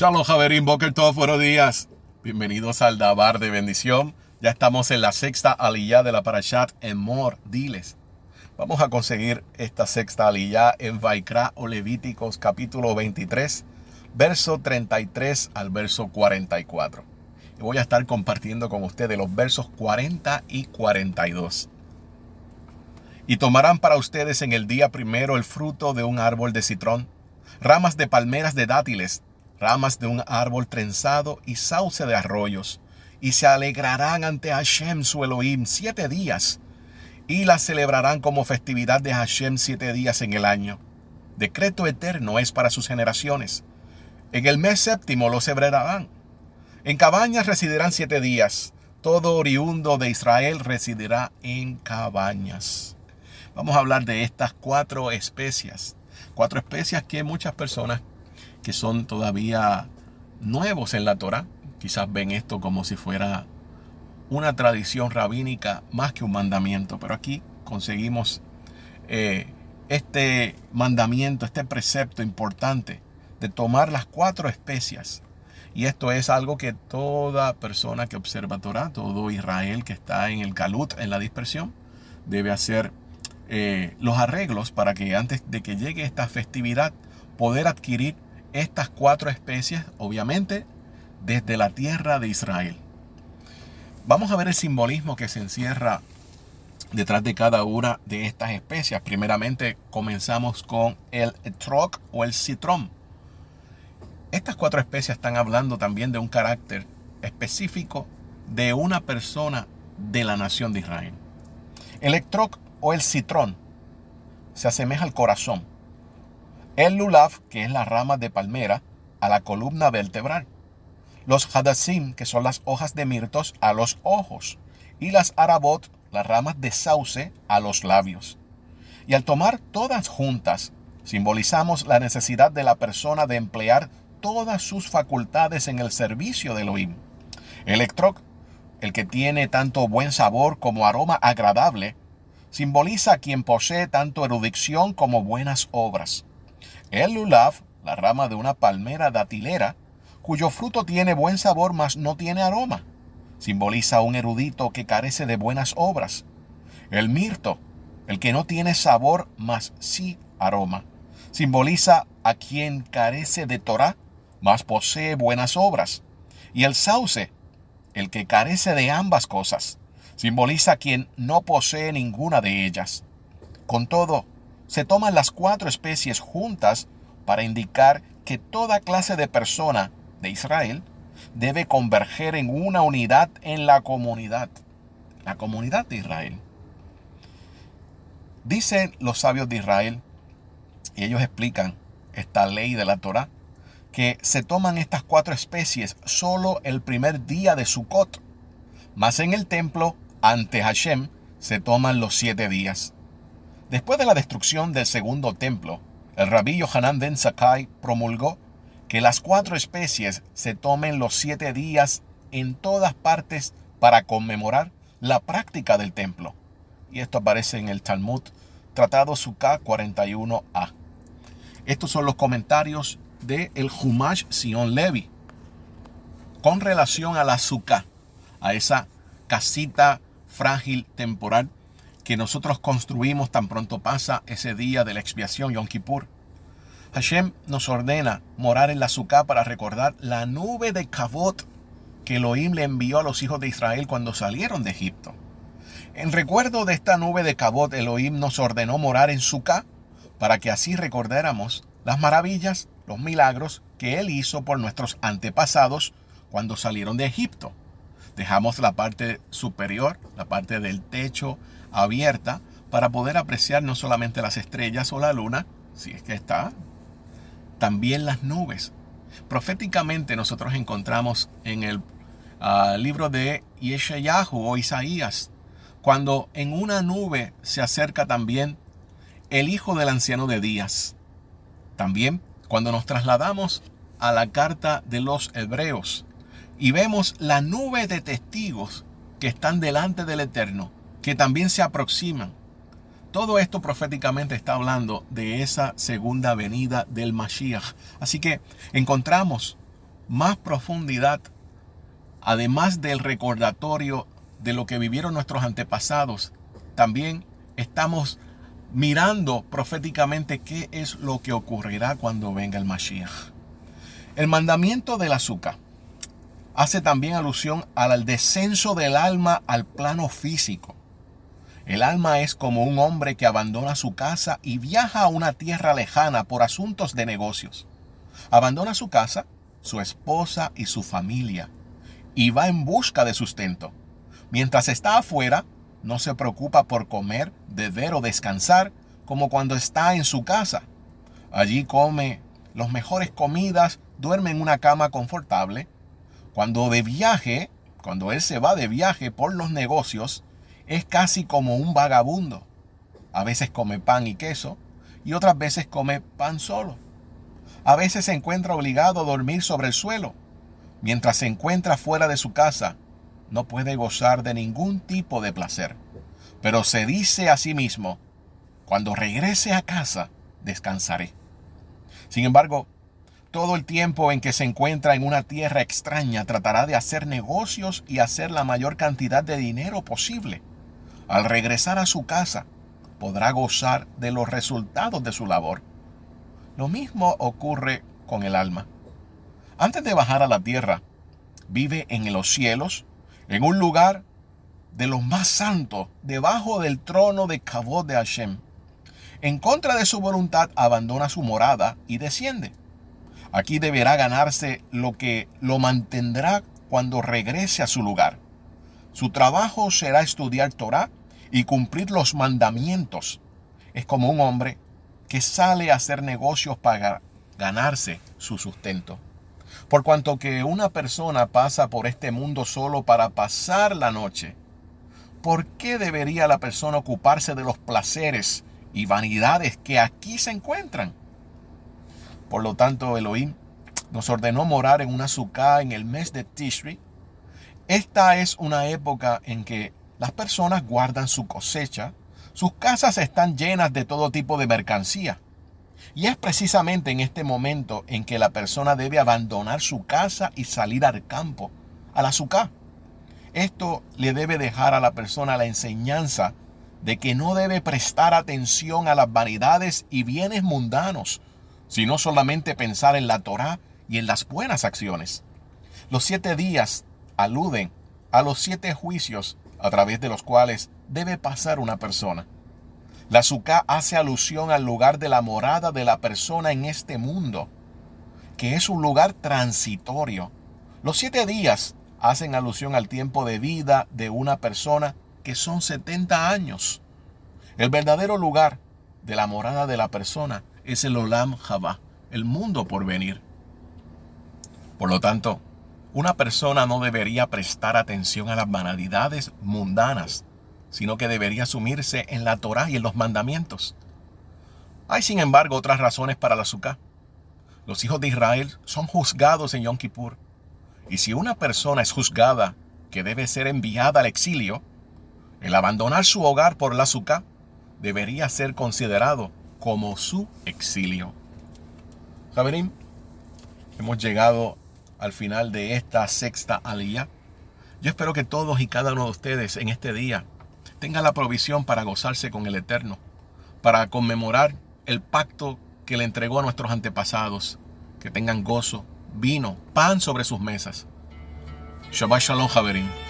Shalom, haverim, boker tov, buenos días. Bienvenidos al Dabar de bendición. Ya estamos en la sexta alía de la parashat en Mor. Diles, vamos a conseguir esta sexta alía en Vaikra o Levíticos capítulo 23, verso 33 al verso 44. Y voy a estar compartiendo con ustedes los versos 40 y 42. Y tomarán para ustedes en el día primero el fruto de un árbol de citrón, ramas de palmeras de dátiles, ramas de un árbol trenzado y sauce de arroyos, y se alegrarán ante Hashem su Elohim 7 días, y la celebrarán como festividad de Hashem 7 días en el año. Decreto eterno es para sus generaciones. En el mes séptimo lo celebrarán. En cabañas residirán 7 días. Todo oriundo de Israel residirá en cabañas. Vamos a hablar de estas 4 especias. 4 especias que muchas personas que son todavía nuevos en la Torah, quizás ven esto como si fuera una tradición rabínica más que un mandamiento. Pero aquí conseguimos este mandamiento, este precepto importante de tomar las 4 especias. Y esto es algo que toda persona que observa Torah, todo Israel que está en el galut, en la dispersión, debe hacer los arreglos para que antes de que llegue esta festividad, poder adquirir estas 4 especies, obviamente, desde la tierra de Israel. Vamos a ver el simbolismo que se encierra detrás de cada una de estas especies. Primeramente, comenzamos con el etrog o el citrón. Estas 4 especies están hablando también de un carácter específico de una persona de la nación de Israel. El etrog o el citrón se asemeja al corazón. El lulaf, que es la rama de palmera, a la columna vertebral. Los hadassim, que son las hojas de mirtos, a los ojos. Y las arabot, las ramas de sauce, a los labios. Y al tomar todas juntas, simbolizamos la necesidad de la persona de emplear todas sus facultades en el servicio de Elohim. El etrog, el que tiene tanto buen sabor como aroma agradable, simboliza a quien posee tanto erudición como buenas obras. El lulaf, la rama de una palmera datilera, cuyo fruto tiene buen sabor mas no tiene aroma, simboliza a un erudito que carece de buenas obras. El mirto, el que no tiene sabor mas sí aroma, simboliza a quien carece de Torah mas posee buenas obras. Y el sauce, el que carece de ambas cosas, simboliza a quien no posee ninguna de ellas. Con todo, se toman las 4 especies juntas para indicar que toda clase de persona de Israel debe converger en una unidad en la comunidad de Israel. Dicen los sabios de Israel, y ellos explican esta ley de la Torah, que se toman estas 4 especies solo el primer día de Sukkot, mas en el templo ante Hashem se toman los 7 días. Después de la destrucción del segundo templo, el rabí Yohanan Ben-Zakai promulgó que las 4 especies se tomen los 7 días en todas partes para conmemorar la práctica del templo. Y esto aparece en el Talmud, Tratado Sukkah 41a. Estos son los comentarios del Humash Sion Levi con relación a la suka, a esa casita frágil temporal que nosotros construimos tan pronto pasa ese día de la expiación, Yom Kippur. Hashem nos ordena morar en la suka para recordar la nube de Kavot que Elohim le envió a los hijos de Israel cuando salieron de Egipto. En recuerdo de esta nube de Kabod, Elohim nos ordenó morar en suka para que así recordáramos las maravillas, los milagros que Él hizo por nuestros antepasados cuando salieron de Egipto. Dejamos la parte superior, la parte del techo abierta, para poder apreciar no solamente las estrellas o la luna, si es que está, también las nubes. Proféticamente nosotros encontramos en el libro de Yeshayahu o Isaías, cuando en una nube se acerca también el hijo del anciano de días. También cuando nos trasladamos a la carta de los hebreos y vemos la nube de testigos que están delante del Eterno, que también se aproximan. Todo esto proféticamente está hablando de esa segunda venida del Mashiach. Así que encontramos más profundidad, además del recordatorio de lo que vivieron nuestros antepasados, también estamos mirando proféticamente qué es lo que ocurrirá cuando venga el Mashiach. El mandamiento de la suka hace también alusión al descenso del alma al plano físico. El alma es como un hombre que abandona su casa y viaja a una tierra lejana por asuntos de negocios. Abandona su casa, su esposa y su familia y va en busca de sustento. Mientras está afuera, no se preocupa por comer, beber o descansar, como cuando está en su casa. Allí come las mejores comidas, duerme en una cama confortable. Cuando él se va de viaje por los negocios, es casi como un vagabundo. A veces come pan y queso y otras veces come pan solo. A veces se encuentra obligado a dormir sobre el suelo. Mientras se encuentra fuera de su casa, no puede gozar de ningún tipo de placer. Pero se dice a sí mismo, cuando regrese a casa, descansaré. Sin embargo, todo el tiempo en que se encuentra en una tierra extraña, tratará de hacer negocios y hacer la mayor cantidad de dinero posible. Al regresar a su casa, podrá gozar de los resultados de su labor. Lo mismo ocurre con el alma. Antes de bajar a la tierra, vive en los cielos, en un lugar de los más santos, debajo del trono de Kabod de Hashem. En contra de su voluntad, abandona su morada y desciende. Aquí deberá ganarse lo que lo mantendrá cuando regrese a su lugar. Su trabajo será estudiar Torah y cumplir los mandamientos. Es como un hombre que sale a hacer negocios para ganarse su sustento. Por cuanto que una persona pasa por este mundo solo para pasar la noche, ¿por qué debería la persona ocuparse de los placeres y vanidades que aquí se encuentran? Por lo tanto, Elohim nos ordenó morar en una suka en el mes de Tishri. Esta es una época en que las personas guardan su cosecha. Sus casas están llenas de todo tipo de mercancía. Y es precisamente en este momento en que la persona debe abandonar su casa y salir al campo, a la suka. Esto le debe dejar a la persona la enseñanza de que no debe prestar atención a las vanidades y bienes mundanos, sino solamente pensar en la Torah y en las buenas acciones. Los 7 días aluden a los 7 juicios a través de los cuales debe pasar una persona. La suka hace alusión al lugar de la morada de la persona en este mundo, que es un lugar transitorio. Los 7 días hacen alusión al tiempo de vida de una persona, que son 70 años. El verdadero lugar de la morada de la persona es el olam haba, el mundo por venir. Por lo tanto, una persona no debería prestar atención a las vanidades mundanas, sino que debería sumirse en la Torah y en los mandamientos. Hay, sin embargo, otras razones para la suka. Los hijos de Israel son juzgados en Yom Kippur. Y si una persona es juzgada, que debe ser enviada al exilio, el abandonar su hogar por la suka debería ser considerado como su exilio. Jaberim, hemos llegado al final de esta 6ª alía. Yo espero que todos y cada uno de ustedes en este día tenga la provisión para gozarse con el Eterno, para conmemorar el pacto que le entregó a nuestros antepasados, que tengan gozo, vino, pan sobre sus mesas. Shabbat shalom, haverim.